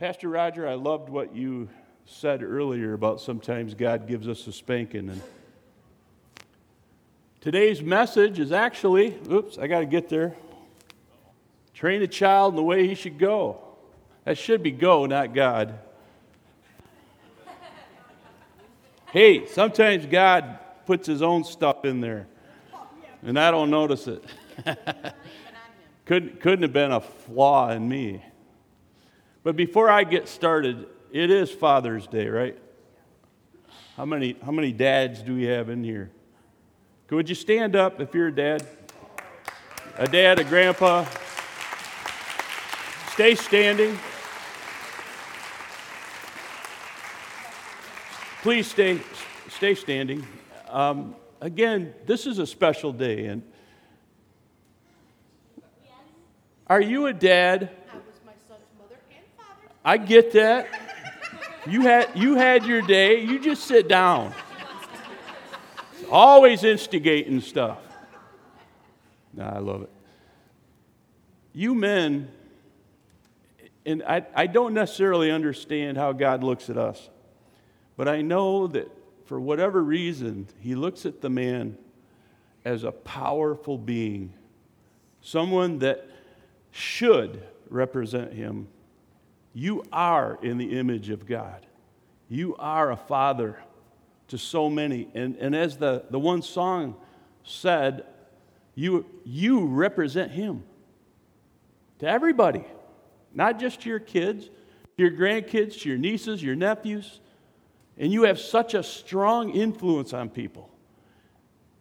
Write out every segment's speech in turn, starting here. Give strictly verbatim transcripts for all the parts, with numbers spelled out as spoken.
Pastor Roger, I loved what you said earlier about sometimes God gives us a spanking. And today's message is actually, oops, I got to get there. Train a child in the way he should go. That should be go, not God. Hey, sometimes God puts his own stuff in there, and I don't notice it. couldn't, couldn't have been a flaw in me. But before I get started, it is Father's Day, right? How many, how many dads do we have in here? Would you stand up if you're a dad? A dad, a grandpa. Stay standing. Please stay, stay standing. Um, again, this is a special day. And are you a dad? I was my son's mother and father. I get that. You had you had your day. You just sit down. Always instigating stuff. Nah, I love it. You men, and I, I don't necessarily understand how God looks at us, but I know that for whatever reason, he looks at the man as a powerful being, someone that should represent him. You are in the image of God. You are a father to so many. And, and as the, the one song said, you, you represent him to everybody, not just to your kids, to your grandkids, to your nieces, your nephews. And you have such a strong influence on people.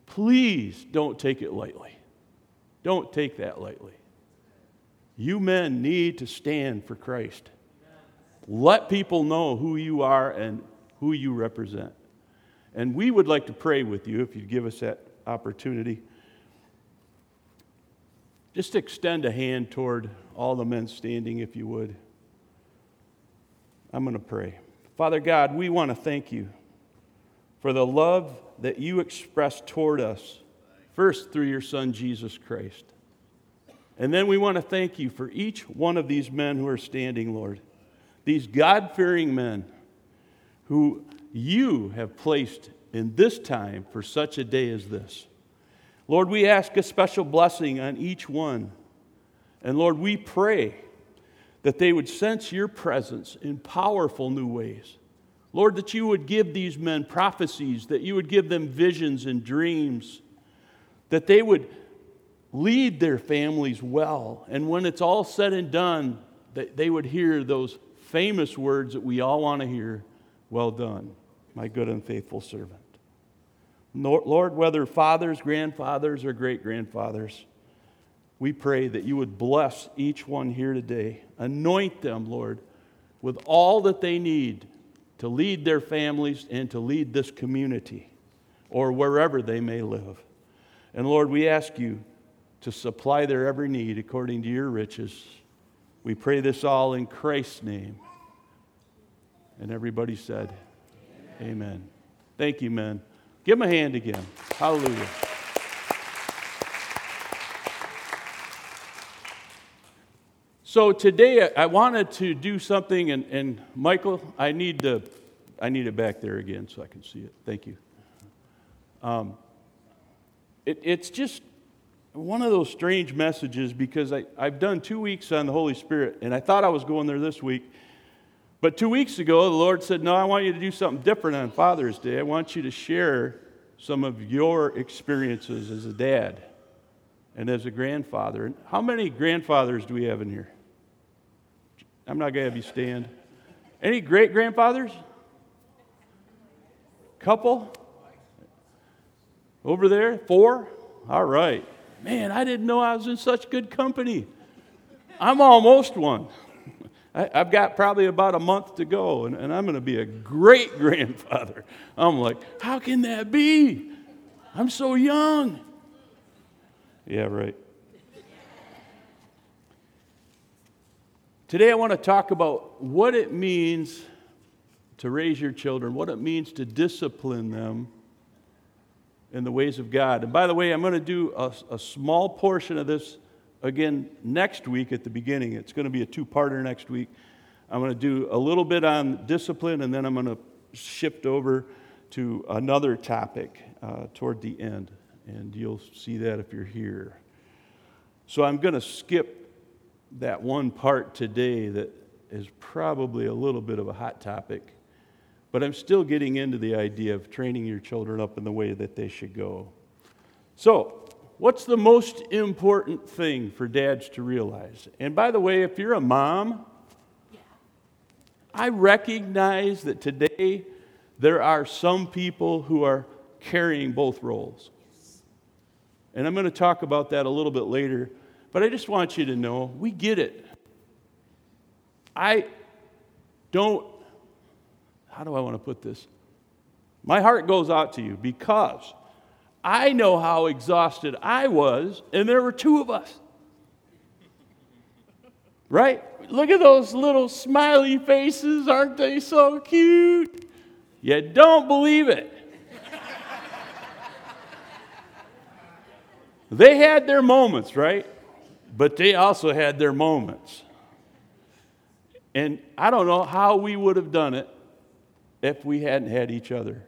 Please don't take it lightly. Don't take that lightly. You men need to stand for Christ. Let people know who you are and who you represent. And we would like to pray with you if you'd give us that opportunity. Just extend a hand toward all the men standing, if you would. I'm going to pray. Father God, we want to thank you for the love that you express toward us, first through your Son, Jesus Christ. And then we want to thank you for each one of these men who are standing, Lord, these God-fearing men who you have placed in this time for such a day as this. Lord, we ask a special blessing on each one. And Lord, we pray that they would sense your presence in powerful new ways. Lord, that you would give these men prophecies, that you would give them visions and dreams, that they would lead their families well. And when it's all said and done, that they would hear those famous words that we all want to hear. Well done, my good and faithful servant. Lord, whether fathers, grandfathers, or great-grandfathers, we pray that you would bless each one here today. Anoint them, Lord, with all that they need to lead their families and to lead this community or wherever they may live. And Lord, we ask you to supply their every need according to your riches. We pray this all in Christ's name. And everybody said, amen. Amen. Thank you, men. Give them a hand again. Hallelujah. So today I wanted to do something, and, and Michael, I need to, I need it back there again so I can see it. Thank you. Um, it, it's just one of those strange messages because I, I've done two weeks on the Holy Spirit, and I thought I was going there this week. But two weeks ago, the Lord said, no, I want you to do something different on Father's Day. I want you to share some of your experiences as a dad and as a grandfather. And how many grandfathers do we have in here? I'm not going to have you stand. Any great-grandfathers? Couple? Over there? Four? All right. Man, I didn't know I was in such good company. I'm almost one. I, I've got probably about a month to go, and, and I'm going to be a great-grandfather. I'm like, how can that be? I'm so young. Yeah, right. Today I want to talk about what it means to raise your children, what it means to discipline them in the ways of God. And by the way, I'm going to do a, a small portion of this again next week at the beginning. It's going to be a two-parter next week. I'm going to do a little bit on discipline, and then I'm going to shift over to another topic uh, toward the end. And you'll see that if you're here. So I'm going to skip that one part today that is probably a little bit of a hot topic. But I'm still getting into the idea of training your children up in the way that they should go. So, what's the most important thing for dads to realize? And by the way, if you're a mom, I recognize that today there are some people who are carrying both roles. And I'm going to talk about that a little bit later. But I just want you to know, we get it. I don't, how do I want to put this? My heart goes out to you because I know how exhausted I was, and there were two of us. Right? Look at those little smiley faces. Aren't they so cute? You don't believe it. They had their moments, right? But they also had their moments. And I don't know how we would have done it if we hadn't had each other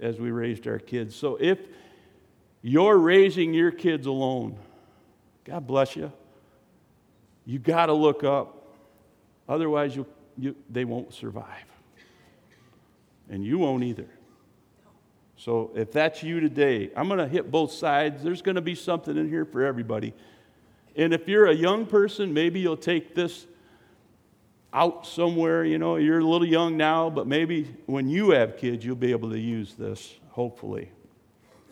as we raised our kids. So if you're raising your kids alone, God bless you. You got to look up. Otherwise, you, you, they won't survive. And you won't either. So if that's you today, I'm going to hit both sides. There's going to be something in here for everybody. And if you're a young person, maybe you'll take this out somewhere. You know, you're a little young now, but maybe when you have kids, you'll be able to use this, hopefully.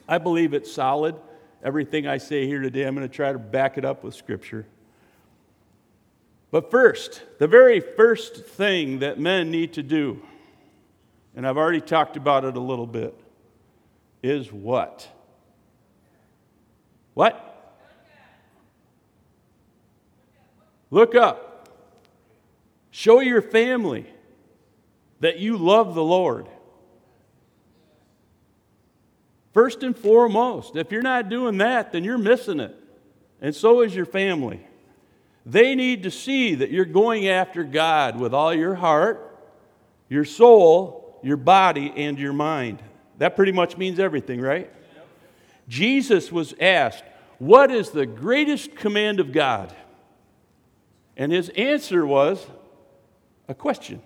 I believe it's solid. Everything I say here today, I'm going to try to back it up with Scripture. But first, the very first thing that men need to do, and I've already talked about it a little bit, is what? What? Look up. Show your family that you love the Lord. First and foremost, if you're not doing that, then you're missing it. And so is your family. They need to see that you're going after God with all your heart, your soul, your body, and your mind. That pretty much means everything, right? Yep. Jesus was asked, what is the greatest command of God? And his answer was a question.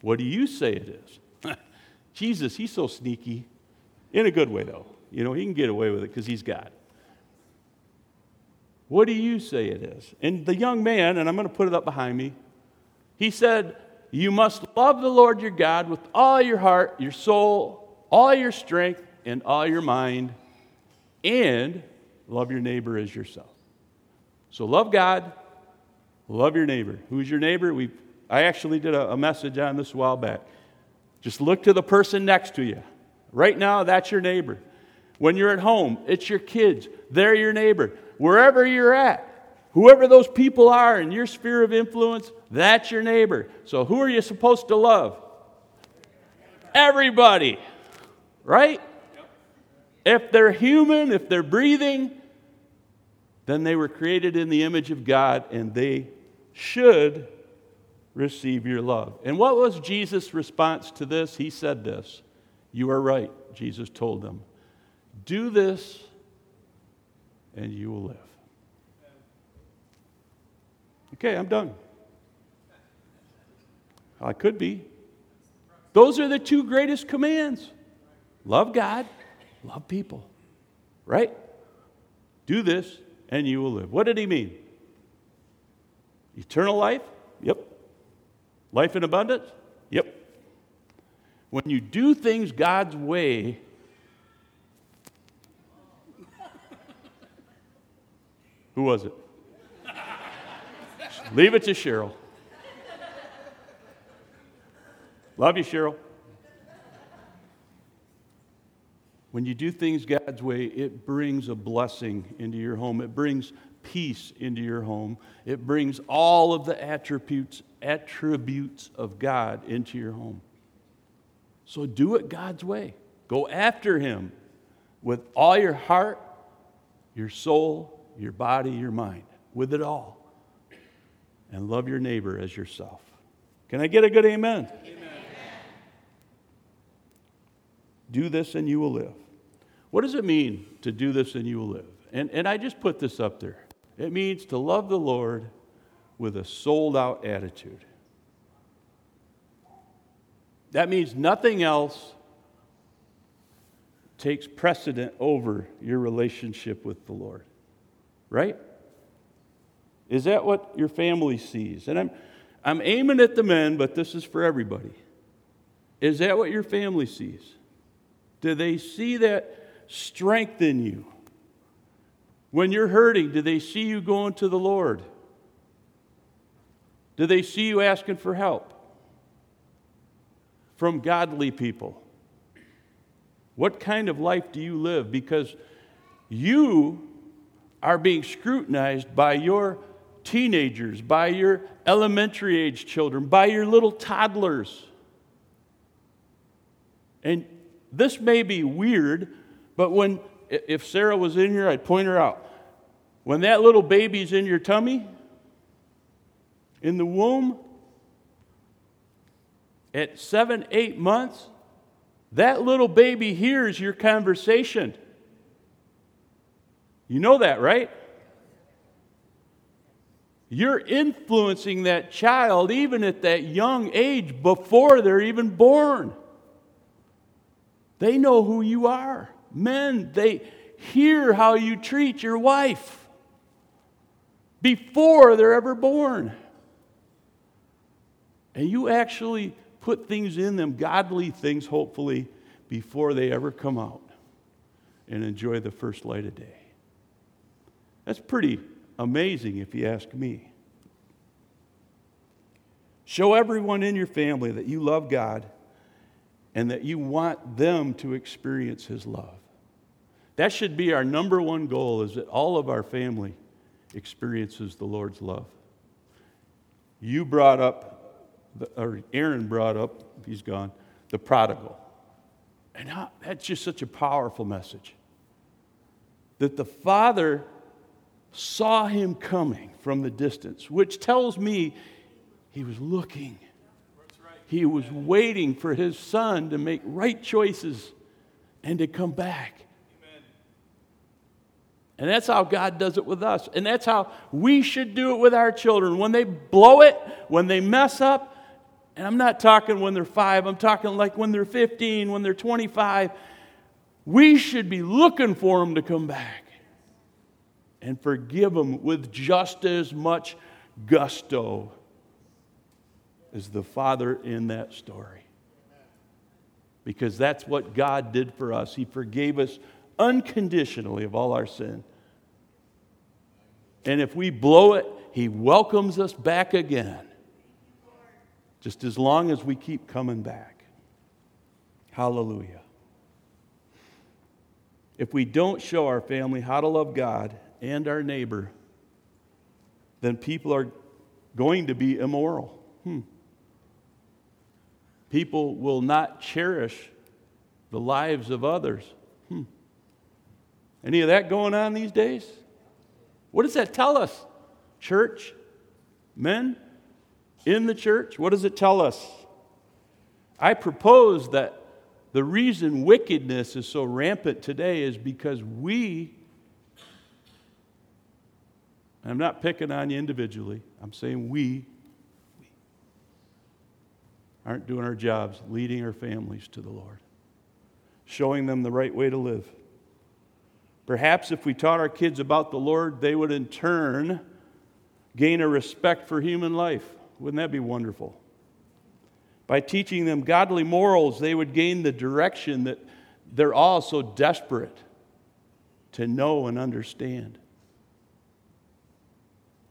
What do you say it is? Jesus, he's so sneaky. In a good way, though. You know, he can get away with it because he's God. What do you say it is? And the young man, and I'm going to put it up behind me, he said, you must love the Lord your God with all your heart, your soul, all your strength, and all your mind, and love your neighbor as yourself. So love God, love your neighbor. Who's your neighbor? We, I actually did a, a message on this a while back. Just look to the person next to you. Right now, that's your neighbor. When you're at home, it's your kids. They're your neighbor. Wherever you're at, whoever those people are in your sphere of influence, that's your neighbor. So who are you supposed to love? Everybody, right? Yep. If they're human, if they're breathing, then they were created in the image of God, and they should receive your love. And what was Jesus' response to this? He said this. You are right, Jesus told them. Do this, and you will live. Okay, I'm done. I could be. Those are the two greatest commands. Love God, love people. Right? Do this, and you will live. What did he mean? Eternal life? Yep. Life in abundance? Yep. When you do things God's way, who was it? Leave it to Cheryl. Love you, Cheryl. When you do things God's way, it brings a blessing into your home. It brings peace into your home. It brings all of the attributes, attributes of God into your home. So do it God's way. Go after Him with all your heart, your soul, your body, your mind, with it all. and love your neighbor as yourself. Can I get a good amen? Amen. Do this and you will live. What does it mean to do this and you will live? And, and I just put this up there. It means to love the Lord with a sold-out attitude. That means nothing else takes precedent over your relationship with the Lord. Right? Is that what your family sees? And I'm I'm aiming at the men, but this is for everybody. Is that what your family sees? Do they see that strength in you? When you're hurting, do they see you going to the Lord? Do they see you asking for help from godly people? What kind of life do you live? Because you are being scrutinized by your teenagers, by your elementary age children, by your little toddlers. And this may be weird, but when if Sarah was in here, I'd point her out. When that little baby's in your tummy, in the womb, at seven, eight months, that little baby hears your conversation. You know that, right? You're influencing that child even at that young age before they're even born. They know who you are. Men, they hear how you treat your wife before they're ever born. And you actually put things in them, godly things, hopefully, before they ever come out and enjoy the first light of day. That's pretty amazing if you ask me. Show everyone in your family that you love God and that you want them to experience His love. That should be our number one goal, is that all of our family experiences the Lord's love. You brought up, or Aaron brought up, he's gone, the prodigal. And that's just such a powerful message. That the father saw him coming from the distance, which tells me he was looking. He was waiting for his son to make right choices and to come back. Amen. And that's how God does it with us. And that's how we should do it with our children. When they blow it, when they mess up, and I'm not talking when they're five, I'm talking like when they're fifteen, when they're twenty-five, we should be looking for them to come back. And forgive them with just as much gusto as the father in that story. Because that's what God did for us. He forgave us unconditionally of all our sin. And if we blow it, He welcomes us back again. Just as long as we keep coming back. Hallelujah. If we don't show our family how to love God and our neighbor, then people are going to be immoral. Hmm. People will not cherish the lives of others. Hmm. Any of that going on these days? What does that tell us? Church, men in the church, what does it tell us? I propose that the reason wickedness is so rampant today is because we I'm not picking on you individually. I'm saying we, we aren't doing our jobs, leading our families to the Lord, showing them the right way to live. Perhaps if we taught our kids about the Lord, they would in turn gain a respect for human life. Wouldn't that be wonderful? By teaching them godly morals, they would gain the direction that they're all so desperate to know and understand.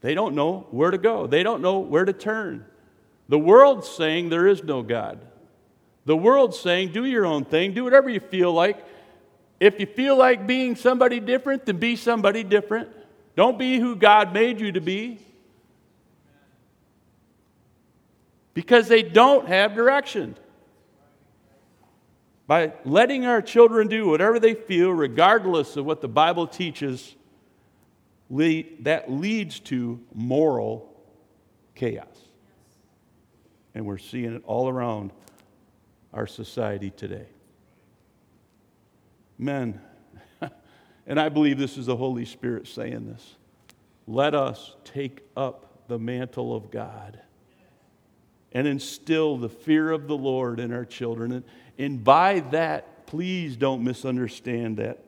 They don't know where to go. They don't know where to turn. The world's saying there is no God. The world's saying do your own thing. Do whatever you feel like. If you feel like being somebody different, then be somebody different. Don't be who God made you to be. Because they don't have direction. By letting our children do whatever they feel, regardless of what the Bible teaches, that leads to moral chaos. And we're seeing it all around our society today. Men, and I believe this is the Holy Spirit saying this, let us take up the mantle of God and instill the fear of the Lord in our children. And, and by that, please don't misunderstand that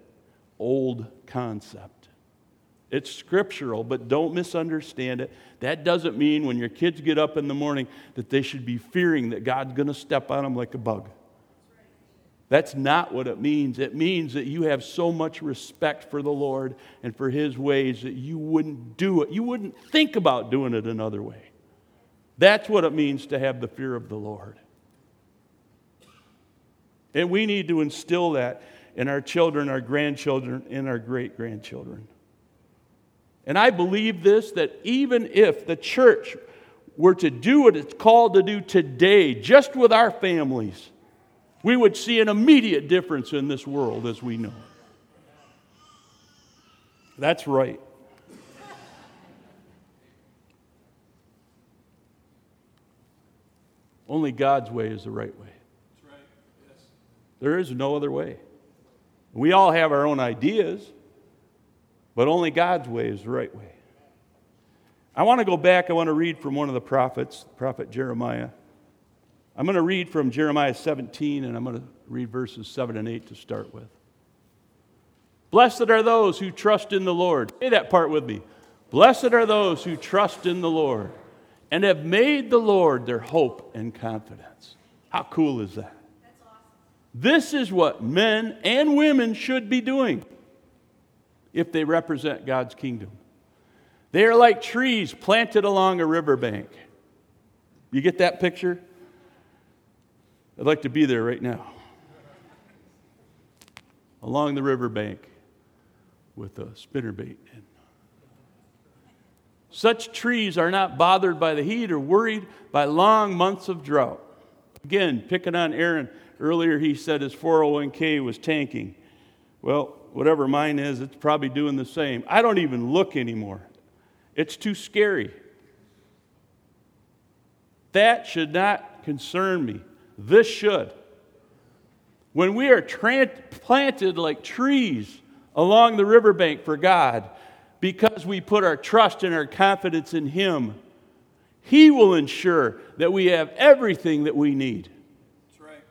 old concept. It's scriptural, but don't misunderstand it. That doesn't mean when your kids get up in the morning that they should be fearing that God's going to step on them like a bug. That's not what it means. It means that you have so much respect for the Lord and for His ways that you wouldn't do it. You wouldn't think about doing it another way. That's what it means to have the fear of the Lord. And we need to instill that in our children, our grandchildren, and our great-grandchildren. And I believe this, that even if the church were to do what it's called to do today, just with our families, we would see an immediate difference in this world as we know. That's right. Only God's way is the right way. That's right. Yes. There is no other way. We all have our own ideas, but only God's way is the right way. I want to go back. I want to read from one of the prophets, Prophet Jeremiah. I'm going to read from Jeremiah seventeen, and I'm going to read verses seven and eight to start with. Blessed are those who trust in the Lord. Say that part with me. Blessed are those who trust in the Lord and have made the Lord their hope and confidence. How cool is that? That's awesome. This is what men and women should be doing if they represent God's kingdom. They are like trees planted along a riverbank. You get that picture? I'd like to be there right now. Along the riverbank with a spinnerbait. Such trees are not bothered by the heat or worried by long months of drought. Again, picking on Aaron, earlier he said his four oh one k was tanking. Well, whatever mine is, it's probably doing the same. I don't even look anymore. It's too scary. That should not concern me. This should. When we are trant- planted like trees along the riverbank for God, because we put our trust and our confidence in Him, He will ensure that we have everything that we need. That's right.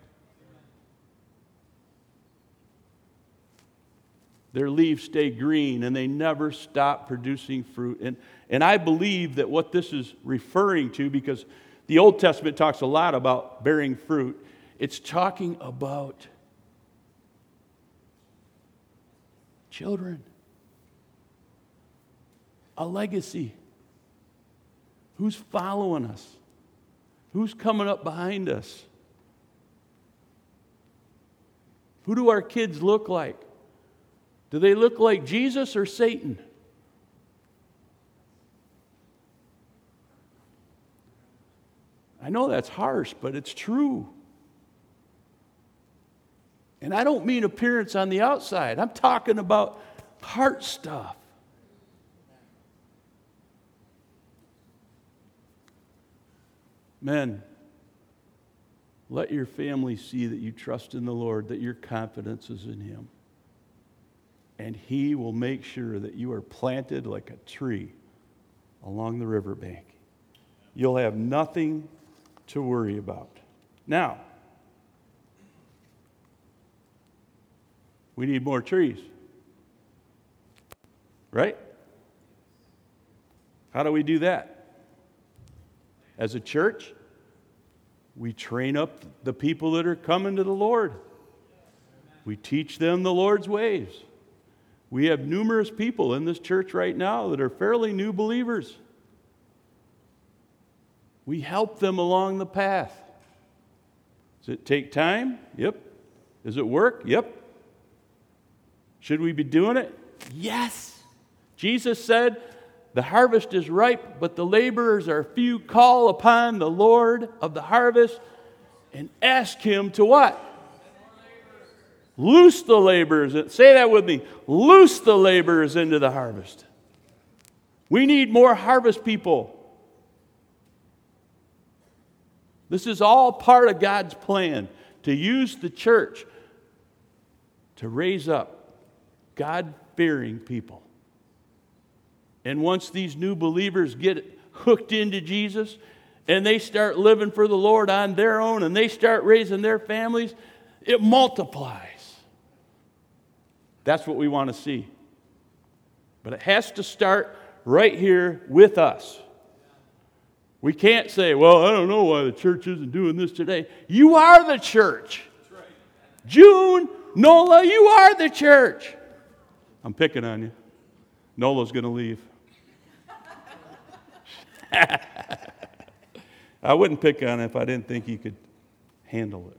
Their leaves stay green and they never stop producing fruit. And, and I believe that what this is referring to, because the Old Testament talks a lot about bearing fruit. It's talking about children, a legacy. Who's following us? Who's coming up behind us? Who do our kids look like? Do they look like Jesus or Satan? I know that's harsh, but it's true. And I don't mean appearance on the outside. I'm talking about heart stuff. Men, let your family see that you trust in the Lord, that your confidence is in Him. And He will make sure that you are planted like a tree along the riverbank. You'll have nothing to worry about. Now, we need more trees, right? How do we do that? As a church, we train up the people that are coming to the Lord. We teach them the Lord's ways. We have numerous people in this church right now that are fairly new believers. We help them along the path. Does it take time? Yep. Does it work? Yep. Should we be doing it? Yes. Jesus said, the harvest is ripe, but the laborers are few. Call upon the Lord of the harvest and ask Him to what? Loose the laborers. Say that with me. Loose the laborers into the harvest. We need more harvest people. This is all part of God's plan to use the church to raise up God-fearing people. And once these new believers get hooked into Jesus and they start living for the Lord on their own and they start raising their families, it multiplies. That's what we want to see. But it has to start right here with us. We can't say, well, I don't know why the church isn't doing this today. You are the church. That's right. June, Nola, you are the church. I'm picking on you. Nola's going to leave. I wouldn't pick on him if I didn't think he could handle it.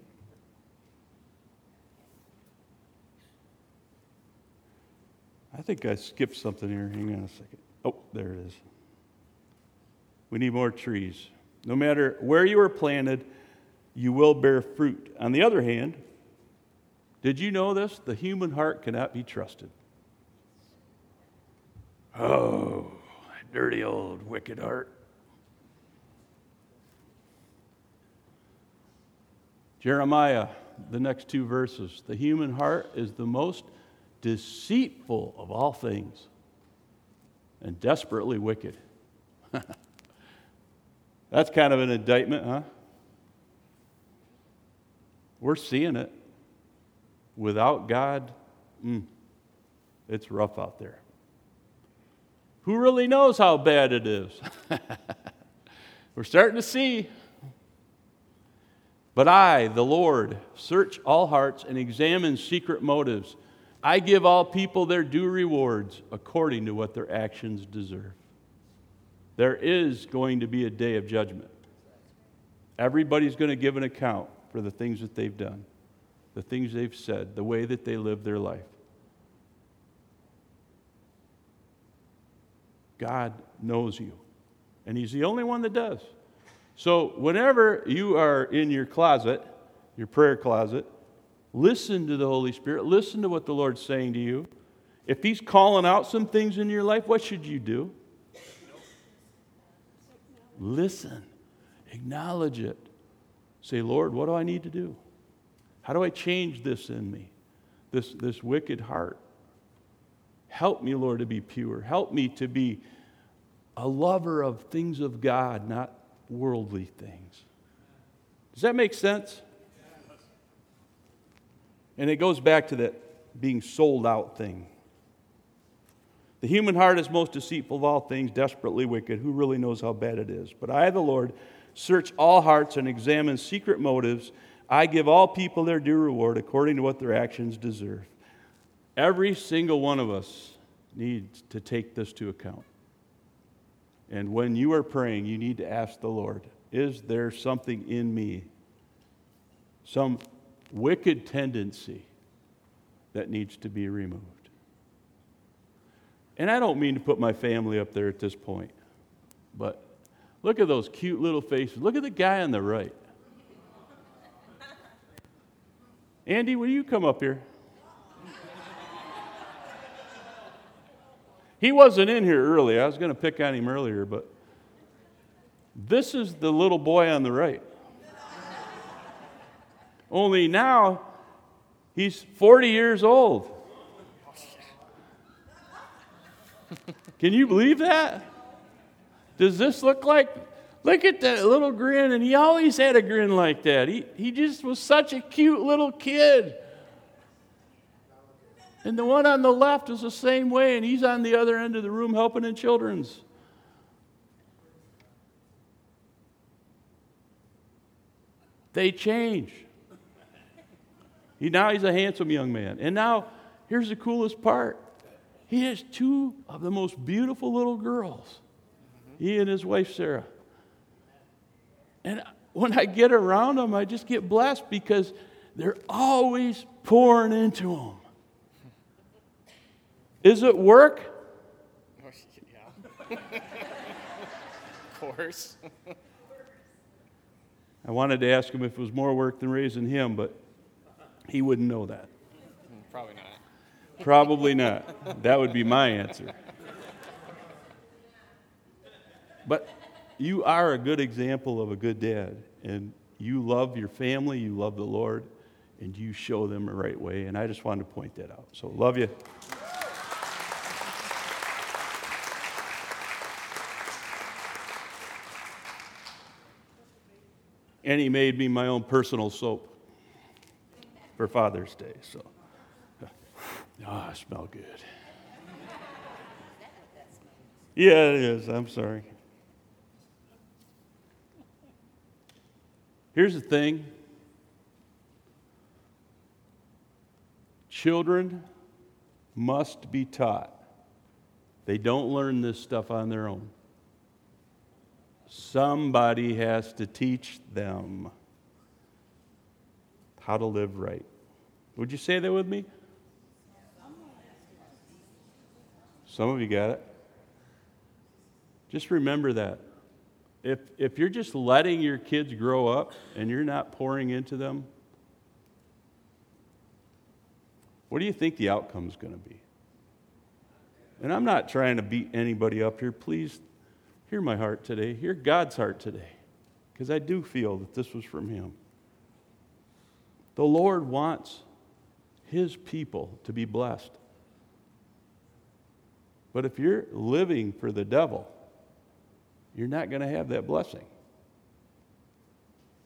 I think I skipped something here. Hang on a second. Oh, there it is. We need more trees. No matter where you are planted, you will bear fruit. On the other hand, did you know this? The human heart cannot be trusted. Oh, dirty old wicked heart. Jeremiah, the next two verses. The human heart is the most deceitful of all things and desperately wicked. That's kind of an indictment, huh? We're seeing it. Without God, mm, it's rough out there. Who really knows how bad it is? We're starting to see. But I, the Lord, search all hearts and examine secret motives. I give all people their due rewards according to what their actions deserve. There is going to be a day of judgment. Everybody's going to give an account for the things that they've done, the things they've said, the way that they live their life. God knows you, and He's the only one that does. So whenever you are in your closet, your prayer closet, listen to the Holy Spirit. Listen to what the Lord's saying to you. If He's calling out some things in your life, what should you do? Listen. Acknowledge it. Say, Lord, what do I need to do? How do I change this in me? This, this wicked heart. Help me, Lord, to be pure. Help me to be a lover of things of God, not worldly things. Does that make sense? And it goes back to that being sold out thing. The human heart is most deceitful of all things, desperately wicked. Who really knows how bad it is? But I, the Lord, search all hearts and examine secret motives. I give all people their due reward according to what their actions deserve. Every single one of us needs to take this to account. And when you are praying, you need to ask the Lord, is there something in me, some wicked tendency that needs to be removed? And I don't mean to put my family up there at this point, but look at those cute little faces. Look at the guy on the right. Andy, will you come up here? He wasn't in here early. I was going to pick on him earlier, but this is the little boy on the right. Only now, he's forty years old. Can you believe that? Does this look like? Look at that little grin, and he always had a grin like that. He, he just was such a cute little kid. And the one on the left is the same way, and he's on the other end of the room helping in children's. They change. He, now he's a handsome young man. And now, here's the coolest part. He has two of the most beautiful little girls. He and his wife, Sarah. And when I get around them, I just get blessed because they're always pouring into them. Is it work? Yeah. Of course. I wanted to ask him if it was more work than raising him, but he wouldn't know that. Probably not. Probably not. That would be my answer. But you are a good example of a good dad, and You love your family, you love the Lord, and you show them the right way. And I just wanted to point that out. So love you. And he made me my own personal soap for Father's Day. So, ah, oh, I smell good. Yeah, it is. I'm sorry. Here's the thing. Children must be taught. They don't learn this stuff on their own. Somebody has to teach them how to live right. Would you say that with me? Some of you got it. Just remember that. If if you're just letting your kids grow up and you're not pouring into them, what do you think the outcome's going to be? And I'm not trying to beat anybody up here. Please hear my heart today. Hear God's heart today. Because I do feel that this was from Him. The Lord wants His people to be blessed. But if you're living for the devil, you're not going to have that blessing.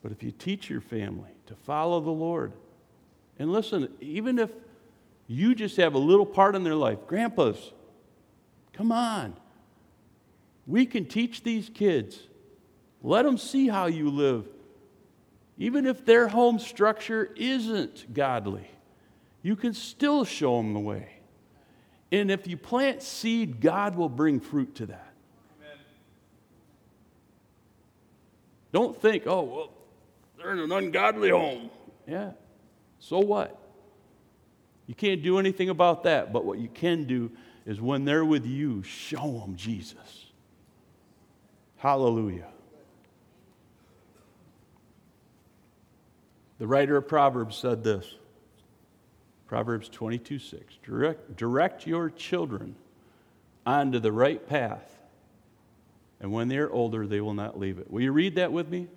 But if you teach your family to follow the Lord, and listen, even if you just have a little part in their life, grandpas, come on. We can teach these kids. Let them see how you live. Even if their home structure isn't godly, you can still show them the way. And if you plant seed, God will bring fruit to that. Amen. Don't think, oh, well, they're in an ungodly home. Yeah, so what? You can't do anything about that. But what you can do is when they're with you, show them Jesus. Hallelujah. The writer of Proverbs said this. Proverbs twenty-two six. Direct, direct your children onto the right path, and when they're older, they will not leave it. Will you read that with me?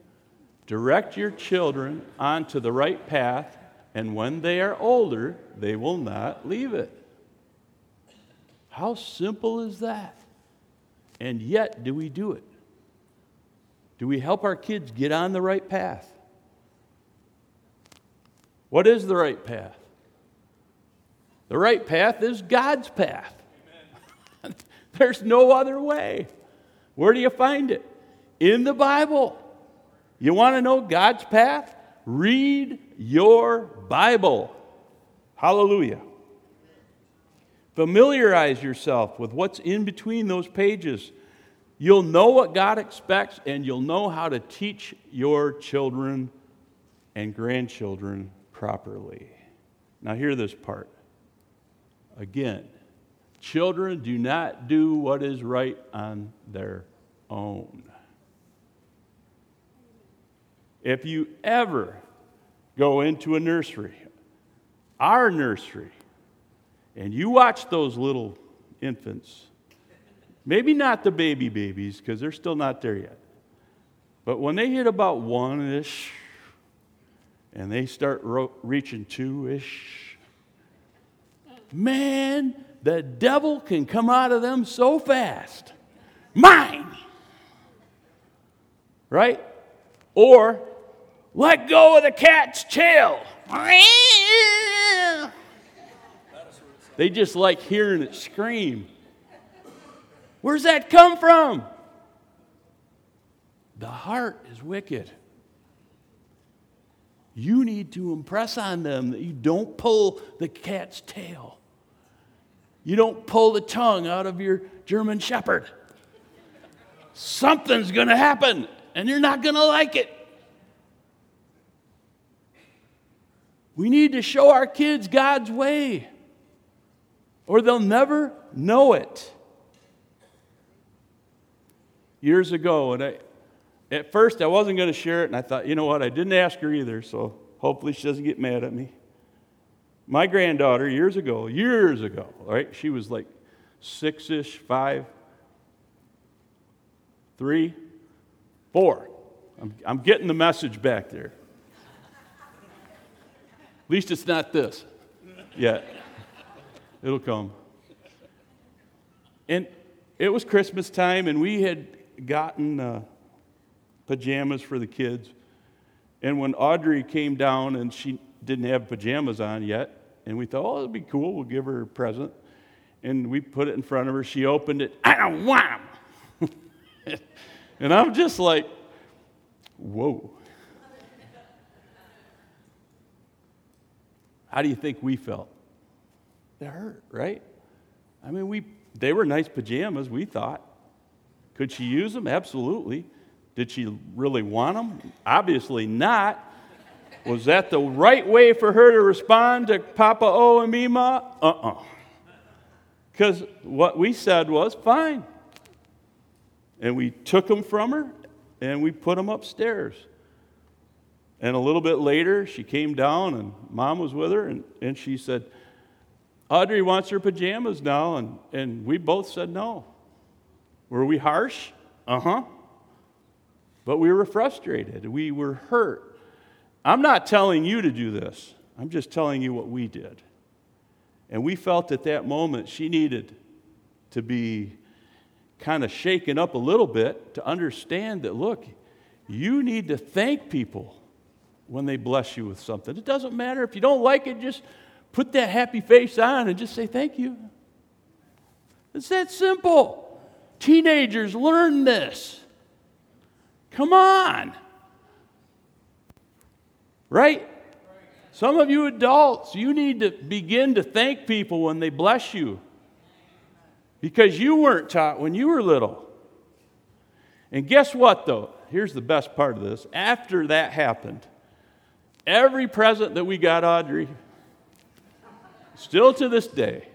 Direct your children onto the right path, and when they are older, they will not leave it. How simple is that? And yet, do we do it? Do we help our kids get on the right path? What is the right path? The right path is God's path. There's no other way. Where do you find it? In the Bible. You want to know God's path? Read your Bible. Hallelujah. Familiarize yourself with what's in between those pages. You'll know what God expects, and you'll know how to teach your children and grandchildren properly. Now, hear this part. Again, children do not do what is right on their own. If you ever go into a nursery, our nursery, and you watch those little infants, maybe not the baby babies, because they're still not there yet. But when they hit about one-ish, and they start ro- reaching two-ish, man, the devil can come out of them so fast. Mine! Right? Or, let go of the cat's tail. They just like hearing it scream. Where's that come from? The heart is wicked. You need to impress on them that you don't pull the cat's tail. You don't pull the tongue out of your German shepherd. Something's going to happen, and you're not going to like it. We need to show our kids God's way, or they'll never know it. Years ago, and I, at first I wasn't going to share it, and I thought, you know what, I didn't ask her either, so hopefully she doesn't get mad at me. My granddaughter, years ago, years ago, right? She was like six-ish, five, three, four. I'm, I'm getting the message back there. At least it's not this yet. It'll come. And it was Christmas time, and we had gotten uh, pajamas for the kids. And when Audrey came down, and she didn't have pajamas on yet, and we thought, oh, it'll be cool. We'll give her a present. And we put it in front of her. She opened it. I don't want them. And I'm just like, whoa. How do you think we felt? It hurt, right? I mean, we they were nice pajamas, we thought. Could she use them? Absolutely. Did she really want them? Obviously not. Was that the right way for her to respond to Papa O and Mima? Uh-uh. Because what we said was, fine. And we took them from her, and we put them upstairs. And a little bit later, she came down, and Mom was with her, and, and she said, Audrey wants her pajamas now, and, and we both said no. Were we harsh? Uh-huh. But we were frustrated. We were hurt. I'm not telling you to do this. I'm just telling you what we did. And we felt at that moment she needed to be kind of shaken up a little bit to understand that, look, you need to thank people when they bless you with something. It doesn't matter. If you don't like it, just put that happy face on and just say thank you. It's that simple. Teenagers, learn this. Come on. Right? Some of you adults, you need to begin to thank people when they bless you, because you weren't taught when you were little. And guess what, though? Here's the best part of this. After that happened, every present that we got Audrey, still to this day,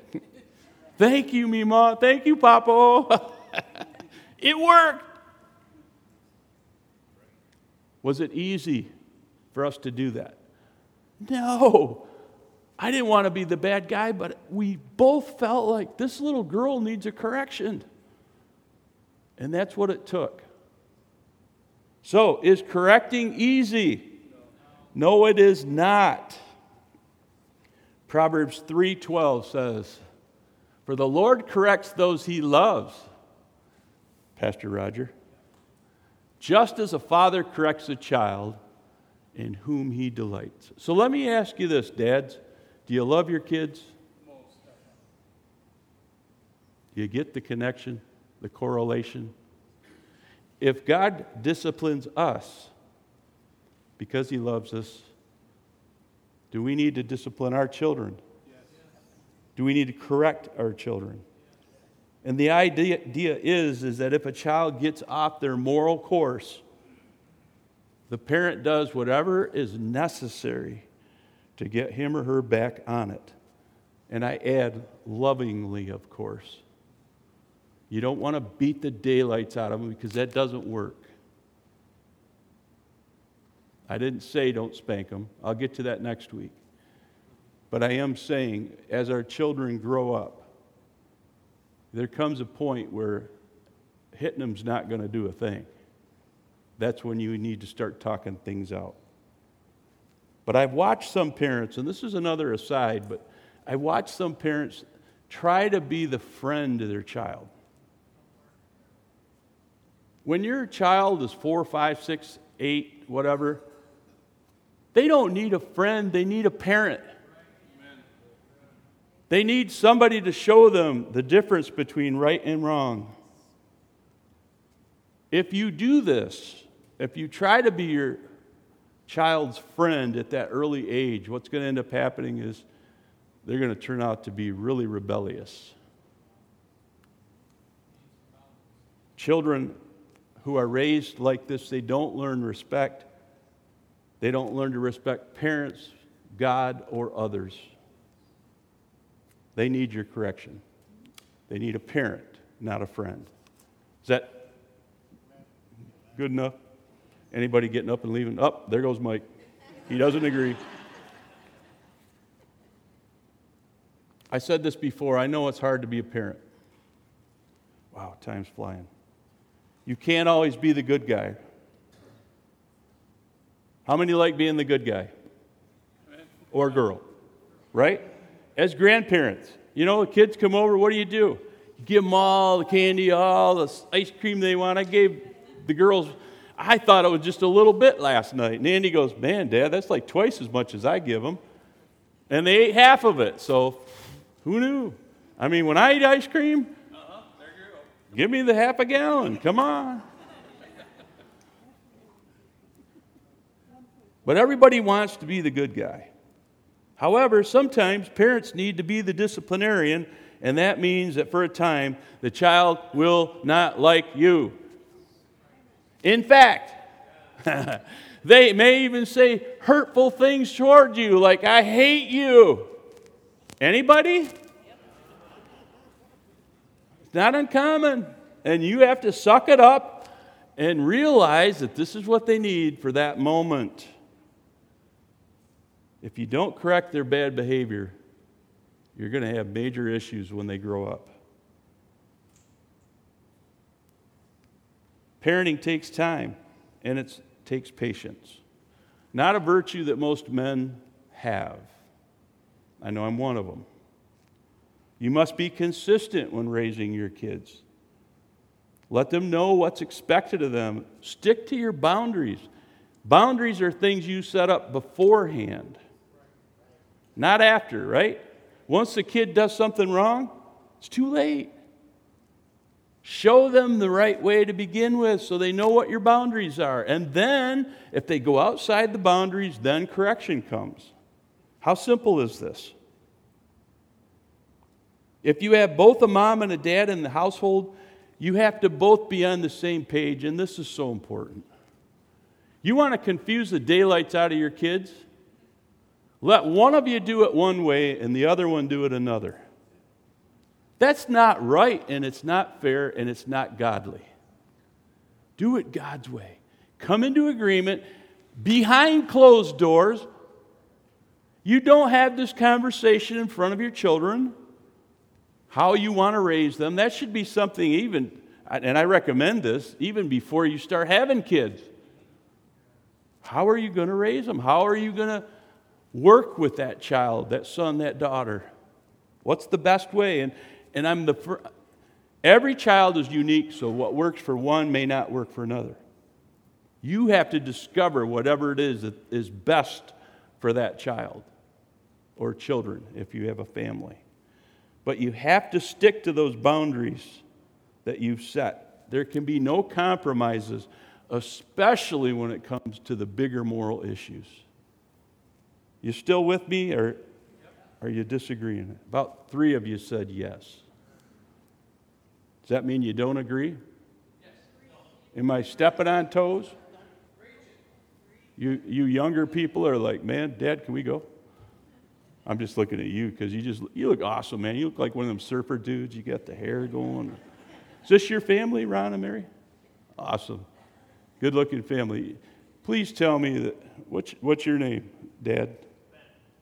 thank you, Mima, thank you, Papa. It worked. Was it easy for us to do that? No. I didn't want to be the bad guy, but we both felt like this little girl needs a correction. And that's what it took. So, is correcting easy? No, it is not. Proverbs three twelve says, "For the Lord corrects those he loves." Pastor Roger. "Just as a father corrects a child in whom he delights." So let me ask you this, dads. Do you love your kids? Do you get the connection, the correlation? If God disciplines us because he loves us, do we need to discipline our children? Yes. Do we need to correct our children? And the idea is, is that if a child gets off their moral course, the parent does whatever is necessary to get him or her back on it. And I add lovingly, of course. You don't want to beat the daylights out of them, because that doesn't work. I didn't say don't spank them. I'll get to that next week. But I am saying, as our children grow up, there comes a point where hitting them's not going to do a thing. That's when you need to start talking things out. But I've watched some parents, and this is another aside, but I watched some parents try to be the friend to their child. When your child is four, five, six, eight, whatever, they don't need a friend, they need a parent. Amen. They need somebody to show them the difference between right and wrong. If you do this, if you try to be your child's friend at that early age, what's going to end up happening is they're going to turn out to be really rebellious. Children who are raised like this, they don't learn respect. They don't learn to respect parents, God, or others. They need your correction. They need a parent, not a friend. Is that good enough? Anybody getting up and leaving? Up, oh, there goes Mike. He doesn't agree. I said this before. I know it's hard to be a parent. Wow, time's flying. You can't always be the good guy. How many like being the good guy? Or girl, right? As grandparents, you know, kids come over, what do you do? You give them all the candy, all the ice cream they want. I gave the girls, I thought it was just a little bit last night. And Andy goes, man, Dad, that's like twice as much as I give them. And they ate half of it, so who knew? I mean, when I eat ice cream, uh-huh, there you go. Give me the half a gallon, come on. But everybody wants to be the good guy. However, sometimes parents need to be the disciplinarian, and that means that for a time, the child will not like you. In fact, they may even say hurtful things toward you, like, I hate you. Anybody? Yep. It's not uncommon. And you have to suck it up and realize that this is what they need for that moment. If you don't correct their bad behavior, you're going to have major issues when they grow up. Parenting takes time, and it takes patience. Not a virtue that most men have. I know I'm one of them. You must be consistent when raising your kids. Let them know what's expected of them. Stick to your boundaries. Boundaries are things you set up beforehand. Not after, right? Once the kid does something wrong, it's too late. Show them the right way to begin with so they know what your boundaries are. And then, if they go outside the boundaries, then correction comes. How simple is this? If you have both a mom and a dad in the household, you have to both be on the same page, and this is so important. You want to confuse the daylights out of your kids? Let one of you do it one way and the other one do it another. That's not right, and it's not fair, and it's not godly. Do it God's way. Come into agreement behind closed doors. You don't have this conversation in front of your children, how you want to raise them. That should be something even, and I recommend this, even before you start having kids. How are you going to raise them? How are you going to work with that child, that son, that daughter? What's the best way? And and I'm the fir- every child is unique, so what works for one may not work for another. You have to discover whatever it is that is best for that child or children if you have a family. But you have to stick to those boundaries that you've set. There can be no compromises, especially when it comes to the bigger moral issues. You still with me, or are you disagreeing? About three of you said yes. Does that mean you don't agree? Yes. Am I stepping on toes? You you younger people are like, man, Dad, can we go? I'm just looking at you because you just you look awesome, man. You look like one of them surfer dudes. You got the hair going. Is this your family, Ron and Mary? Awesome. Good-looking family. Please tell me that what's what's your name, Dad?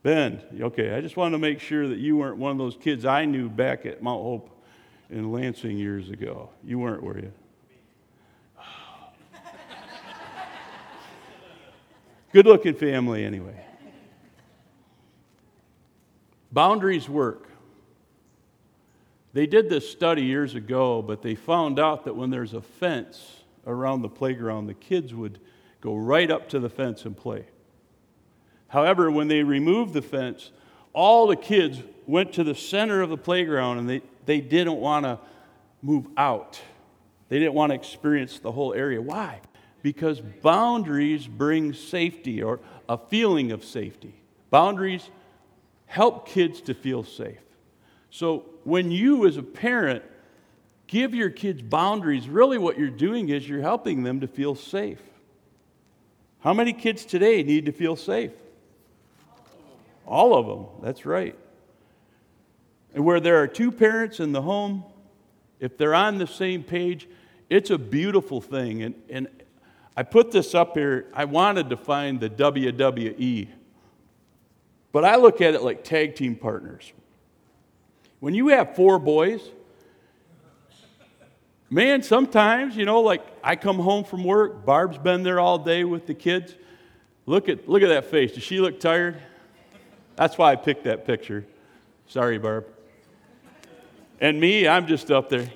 Ben, okay, I just wanted to make sure that you weren't one of those kids I knew back at Mount Hope in Lansing years ago. You weren't, were you? Oh. Good-looking family, anyway. Boundaries work. They did this study years ago, but they found out that when there's a fence around the playground, the kids would go right up to the fence and play. However, when they removed the fence, all the kids went to the center of the playground, and they, they didn't want to move out. They didn't want to experience the whole area. Why? Because boundaries bring safety, or a feeling of safety. Boundaries help kids to feel safe. So when you as a parent give your kids boundaries, really what you're doing is you're helping them to feel safe. How many kids today need to feel safe? All of them, that's right. And where there are two parents in the home, if they're on the same page, it's a beautiful thing. And, and I put this up here. I wanted to find the W W E. But I look at it like tag team partners. When you have four boys, man, sometimes, you know, like I come home from work, Barb's been there all day with the kids. Look at look at that face. Does she look tired? That's why I picked that picture. Sorry, Barb. And me, I'm just up there.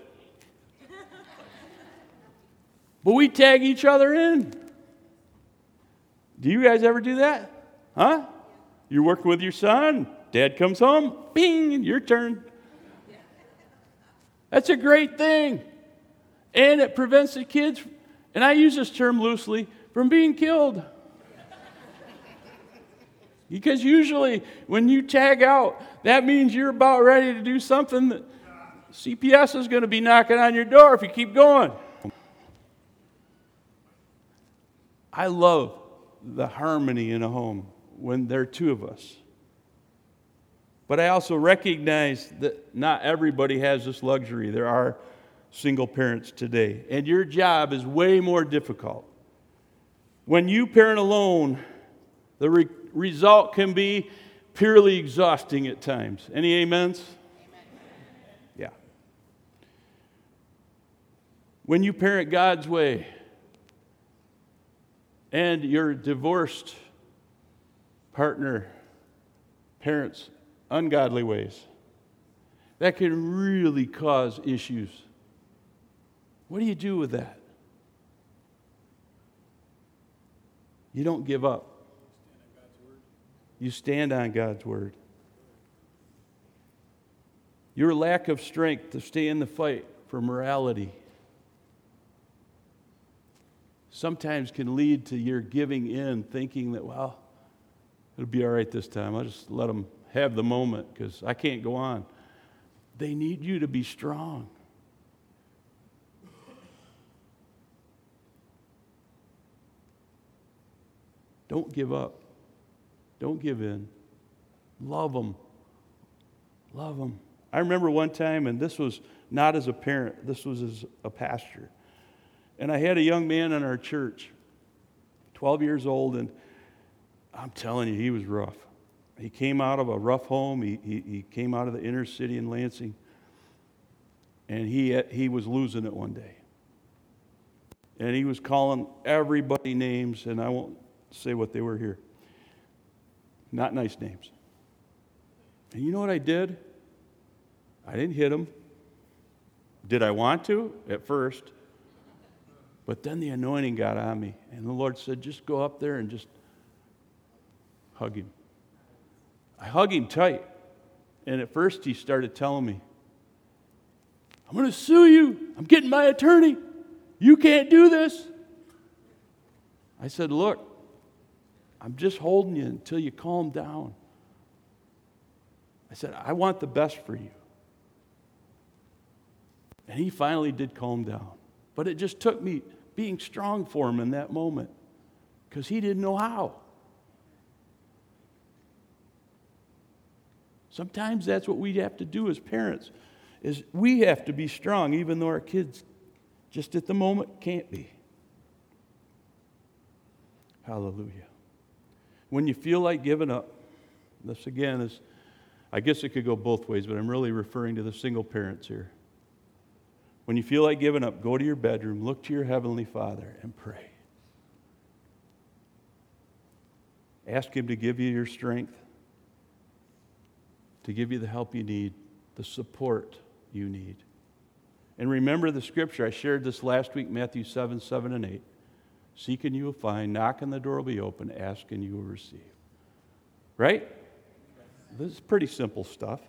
But we tag each other in. Do you guys ever do that? Huh? You're working with your son. Dad comes home. Bing, your turn. That's a great thing. And it prevents the kids, and I use this term loosely, from being killed. Because usually when you tag out, that means you're about ready to do something that C P S is going to be knocking on your door if you keep going. I love the harmony in a home when there are two of us. But I also recognize that not everybody has this luxury. There are single parents today, and your job is way more difficult. When you parent alone, the re- result can be purely exhausting at times. Any amens? Amen. Yeah. When you parent God's way and your divorced partner parents ungodly ways, that can really cause issues. What do you do with that? You don't give up. You stand on God's word. Your lack of strength to stay in the fight for morality sometimes can lead to your giving in, thinking that, well, it'll be all right this time. I'll just let them have the moment because I can't go on. They need you to be strong. Don't give up. Don't give in. Love them. Love them. I remember one time, and this was not as a parent, this was as a pastor. And I had a young man in our church, twelve years old, and I'm telling you, he was rough. He came out of a rough home. He he, he came out of the inner city in Lansing, and he he was losing it one day. And he was calling everybody names, and I won't say what they were here. Not nice names. And you know what I did? I didn't hit him. Did I want to? At first. But then the anointing got on me. And the Lord said, just go up there and just hug him. I hug him tight. And at first he started telling me, I'm going to sue you. I'm getting my attorney. You can't do this. I said, look, I'm just holding you until you calm down. I said, I want the best for you. And he finally did calm down. But it just took me being strong for him in that moment because he didn't know how. Sometimes that's what we have to do as parents, is we have to be strong even though our kids just at the moment can't be. Hallelujah. When you feel like giving up, this again is, I guess it could go both ways, but I'm really referring to the single parents here. When you feel like giving up, go to your bedroom, look to your Heavenly Father, and pray. Ask Him to give you your strength, to give you the help you need, the support you need. And remember the scripture, I shared this last week, Matthew seven, seven, and eight. Seek and you will find, knock and the door will be open, ask and you will receive. Right? This is pretty simple stuff.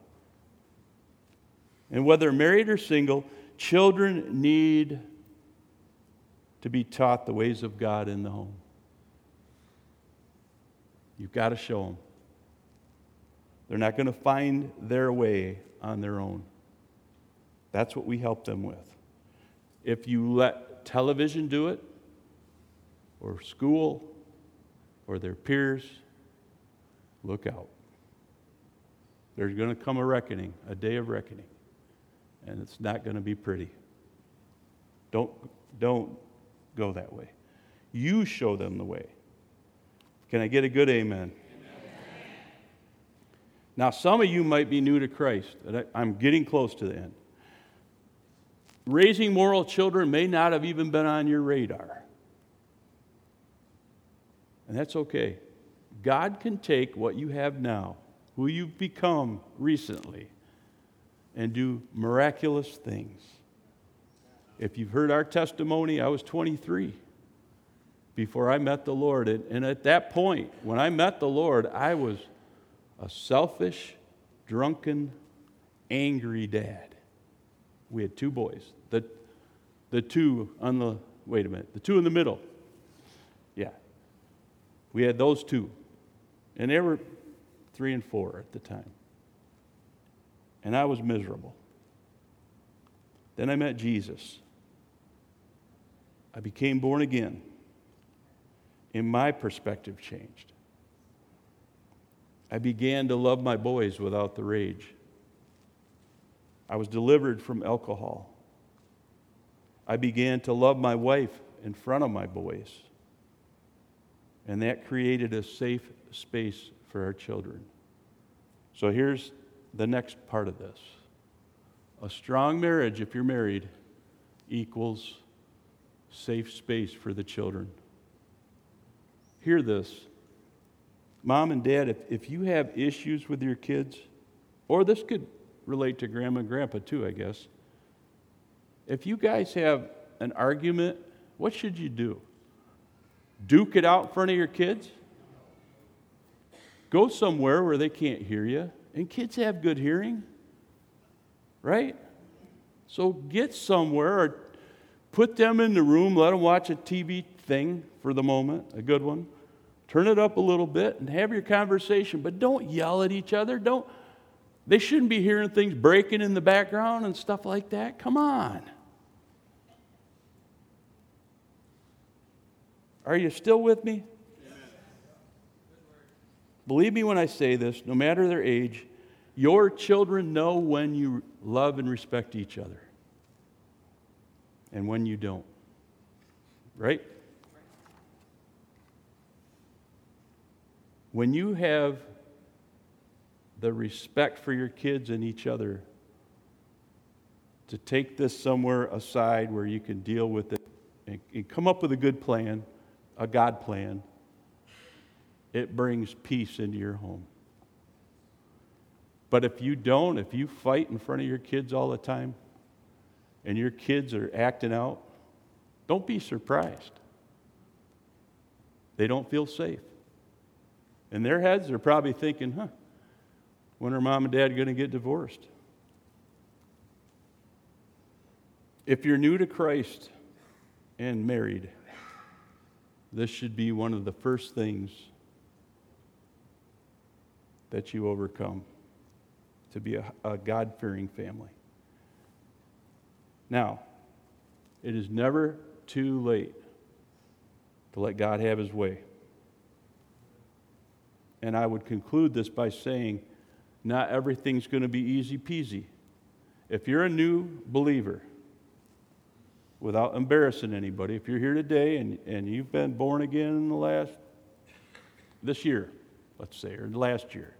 And whether married or single, children need to be taught the ways of God in the home. You've got to show them. They're not going to find their way on their own. That's what we help them with. If you let television do it, or school, or their peers, look out. There's going to come a reckoning, a day of reckoning, and it's not going to be pretty. Don't, don't go that way. You show them the way. Can I get a good amen? Amen. Now, some of you might be new to Christ, and I, I'm getting close to the end. Raising moral children may not have even been on your radar. and that's okay. God can take what you have now, who you've become recently, and do miraculous things. If you've heard our testimony, I was twenty-three before I met the Lord. And at that point, when I met the Lord, I was a selfish, drunken, angry dad. We had two boys. The, the two on the, wait a minute, the two in the middle. Yeah. We had those two. And they were three and four at the time. And I was miserable. Then I met Jesus. I became born again. And my perspective changed. I began to love my boys without the rage. I was delivered from alcohol. I began to love my wife in front of my boys. And that created a safe space for our children. So here's the next part of this. A strong marriage, if you're married, equals safe space for the children. Hear this. Mom and dad, if, if you have issues with your kids, or this could relate to grandma and grandpa too, I guess. If you guys have an argument, what should you do? Duke it out in front of your kids? Go somewhere where they can't hear you. And kids have good hearing, right? So get somewhere or put them in the room, let them watch a T V thing for the moment, a good one. Turn it up a little bit and have your conversation, but don't yell at each other. Don't. They shouldn't be hearing things breaking in the background and stuff like that. Come on. Are you still with me? Yeah. Believe me when I say this, no matter their age, your children know when you love and respect each other and when you don't. Right? When you have the respect for your kids and each other to take this somewhere aside where you can deal with it and, and come up with a good plan, a God plan, it brings peace into your home. But if you don't, if you fight in front of your kids all the time and your kids are acting out, don't be surprised. They don't feel safe. In their heads, they're probably thinking, huh, when are mom and dad going to get divorced? If you're new to Christ and married, this should be one of the first things that you overcome, to be a, a God-fearing family. Now, it is never too late to let God have his way. And I would conclude this by saying, not everything's going to be easy peasy. If you're a new believer, without embarrassing anybody, if you're here today and, and you've been born again in the last, this year, let's say, or last year,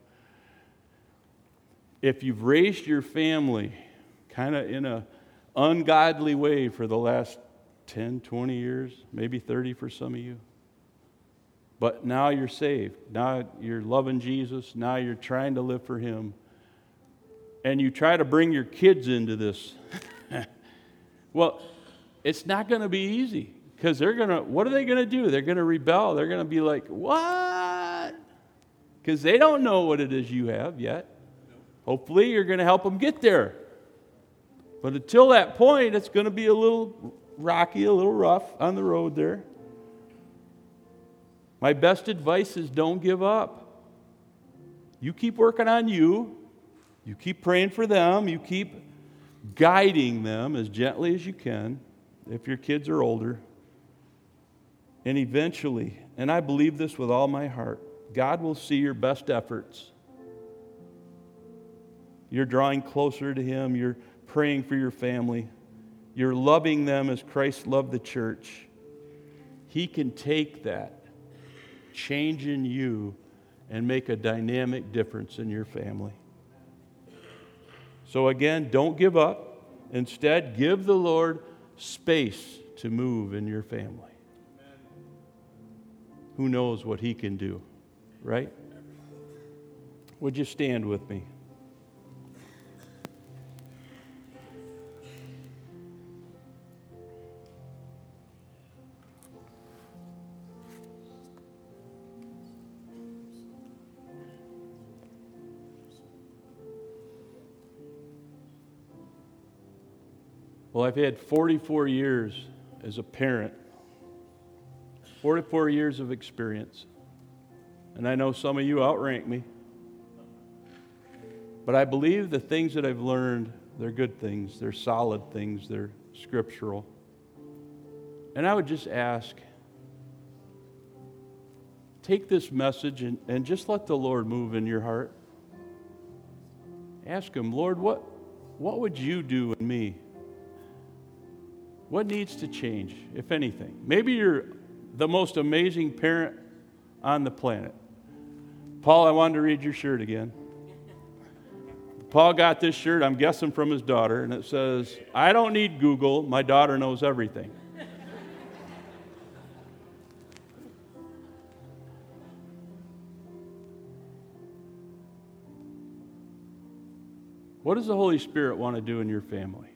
if you've raised your family kind of in an ungodly way for the last ten, twenty years, maybe thirty for some of you, but now you're saved. Now you're loving Jesus. Now you're trying to live for him. And you try to bring your kids into this. Well, it's not going to be easy, because they're going to, what are they going to do? They're going to rebel. They're going to be like, what? Because they don't know what it is you have yet. Hopefully you're going to help them get there. But until that point, it's going to be a little rocky, a little rough on the road there. My best advice is don't give up. You keep working on you. You keep praying for them. You keep guiding them as gently as you can if your kids are older. And eventually, and I believe this with all my heart, God will see your best efforts. You're drawing closer to him. You're praying for your family. You're loving them as Christ loved the church. He can take that change in you and make a dynamic difference in your family. So again, don't give up. Instead, give the Lord space to move in your family. Amen. who knows what he can do, right? Would you stand with me? Well, I've had forty-four years as a parent, forty-four years of experience, and I know some of you outrank me, but I believe the things that I've learned, they're good things, they're solid things, they're scriptural. And I would just ask, take this message and, and just let the Lord move in your heart. Ask Him, Lord, what, what would you do in me? What needs to change, if anything? Maybe you're the most amazing parent on the planet. Paul, I wanted to read your shirt again. Paul got this shirt, I'm guessing from his daughter, and it says, I don't need Google, my daughter knows everything. What does the Holy Spirit want to do in your family?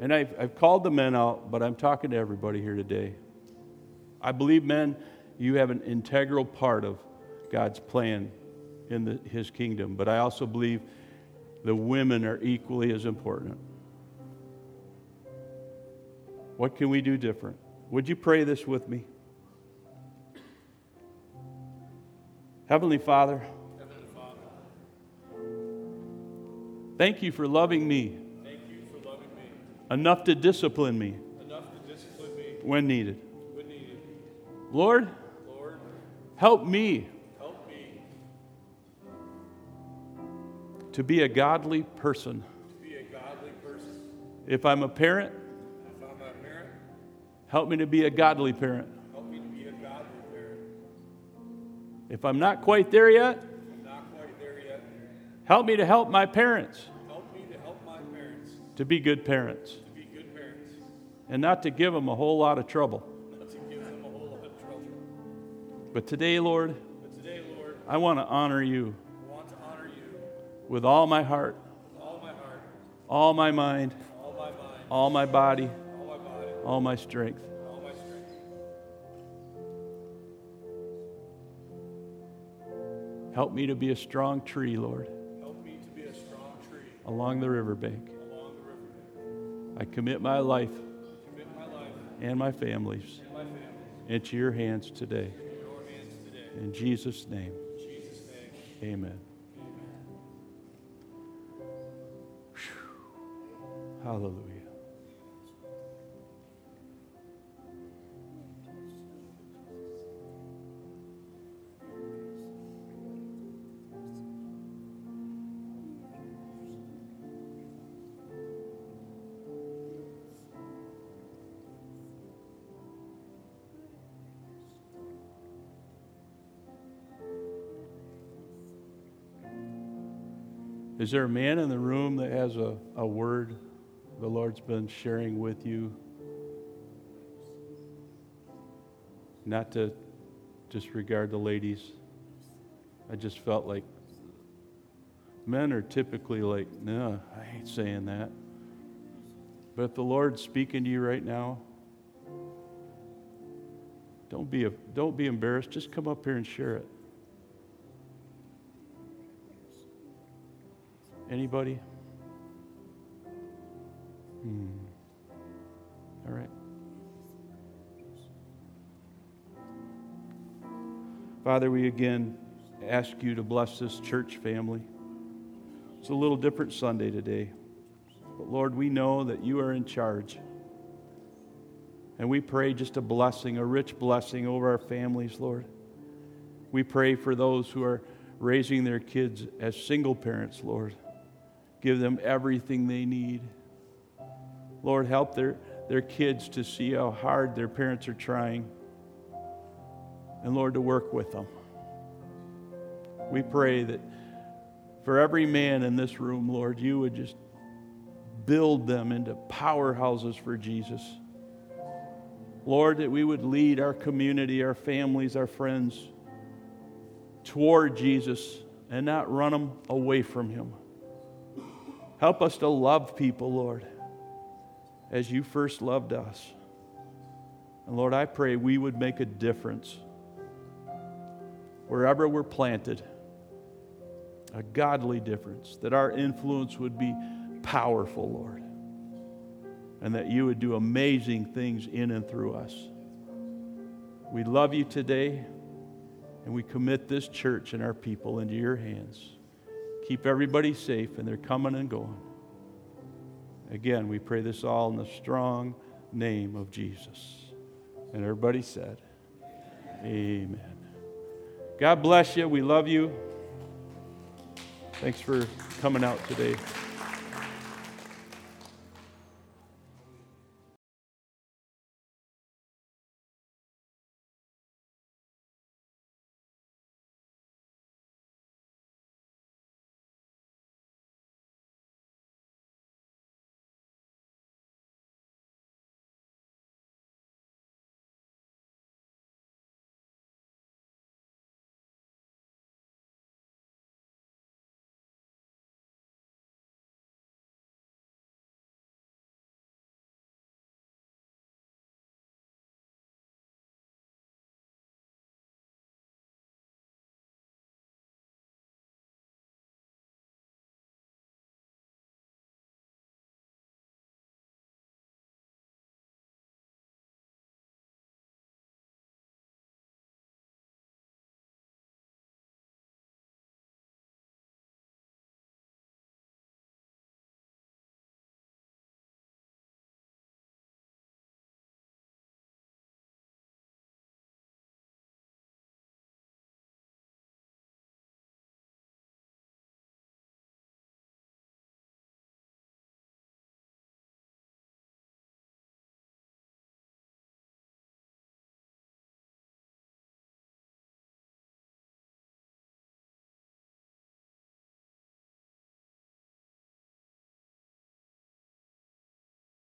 And I've, I've called the men out, but I'm talking to everybody here today. I believe, men, you have an integral part of God's plan in the, His kingdom. But I also believe the women are equally as important. What can we do different? Would you pray this with me? Heavenly Father, Heavenly Father, thank you for loving me. Enough to discipline me, Enough to discipline me when, needed. when needed. Lord, Lord help, me help me to be a godly person. To be a godly person. If I'm a parent, if I'm a parent help me to be a godly parent. Help me to be a godly parent. If I'm not quite there yet, I'm not quite there yet. help me to help my parents. To be good parents. To be good parents. And not to give them a whole lot of trouble. Not to give them a whole lot of trouble. But today, Lord, but today, Lord, I want to honor you. I want to honor you with all my heart. With all my heart. All my mind. All my mind. All my body. All my body. All my strength. All my strength. Help me to be a strong tree, Lord. Help me to be a strong tree. Along the riverbank. I commit my life, commit my life and, my families and my families into your hands today. Your hands today. In Jesus' name, Jesus' name. Amen. Amen. Hallelujah. Is there a man in the room that has a, a word the Lord's been sharing with you? Not to disregard the ladies. I just felt like men are typically like, no, I ain't saying that. But if the Lord's speaking to you right now, don't be a, don't be embarrassed. Just come up here and share it. Anybody? Hmm. All right. Father, we again ask you to bless this church family. It's a little different Sunday today. But Lord, we know that you are in charge. And we pray just a blessing, a rich blessing over our families, Lord. We pray for those who are raising their kids as single parents, Lord. Give them everything they need. Lord, help their, their kids to see how hard their parents are trying. And Lord, to work with them. We pray that for every man in this room, Lord, you would just build them into powerhouses for Jesus. Lord, that we would lead our community, our families, our friends toward Jesus and not run them away from Him. Help us to love people, Lord, as You first loved us. And Lord, I pray we would make a difference wherever we're planted, a godly difference, that our influence would be powerful, Lord, and that You would do amazing things in and through us. We love You today, and we commit this church and our people into Your hands. Keep everybody safe in their coming and going. Again, we pray this all in the strong name of Jesus. And everybody said, amen. God bless you. We love you. Thanks for coming out today.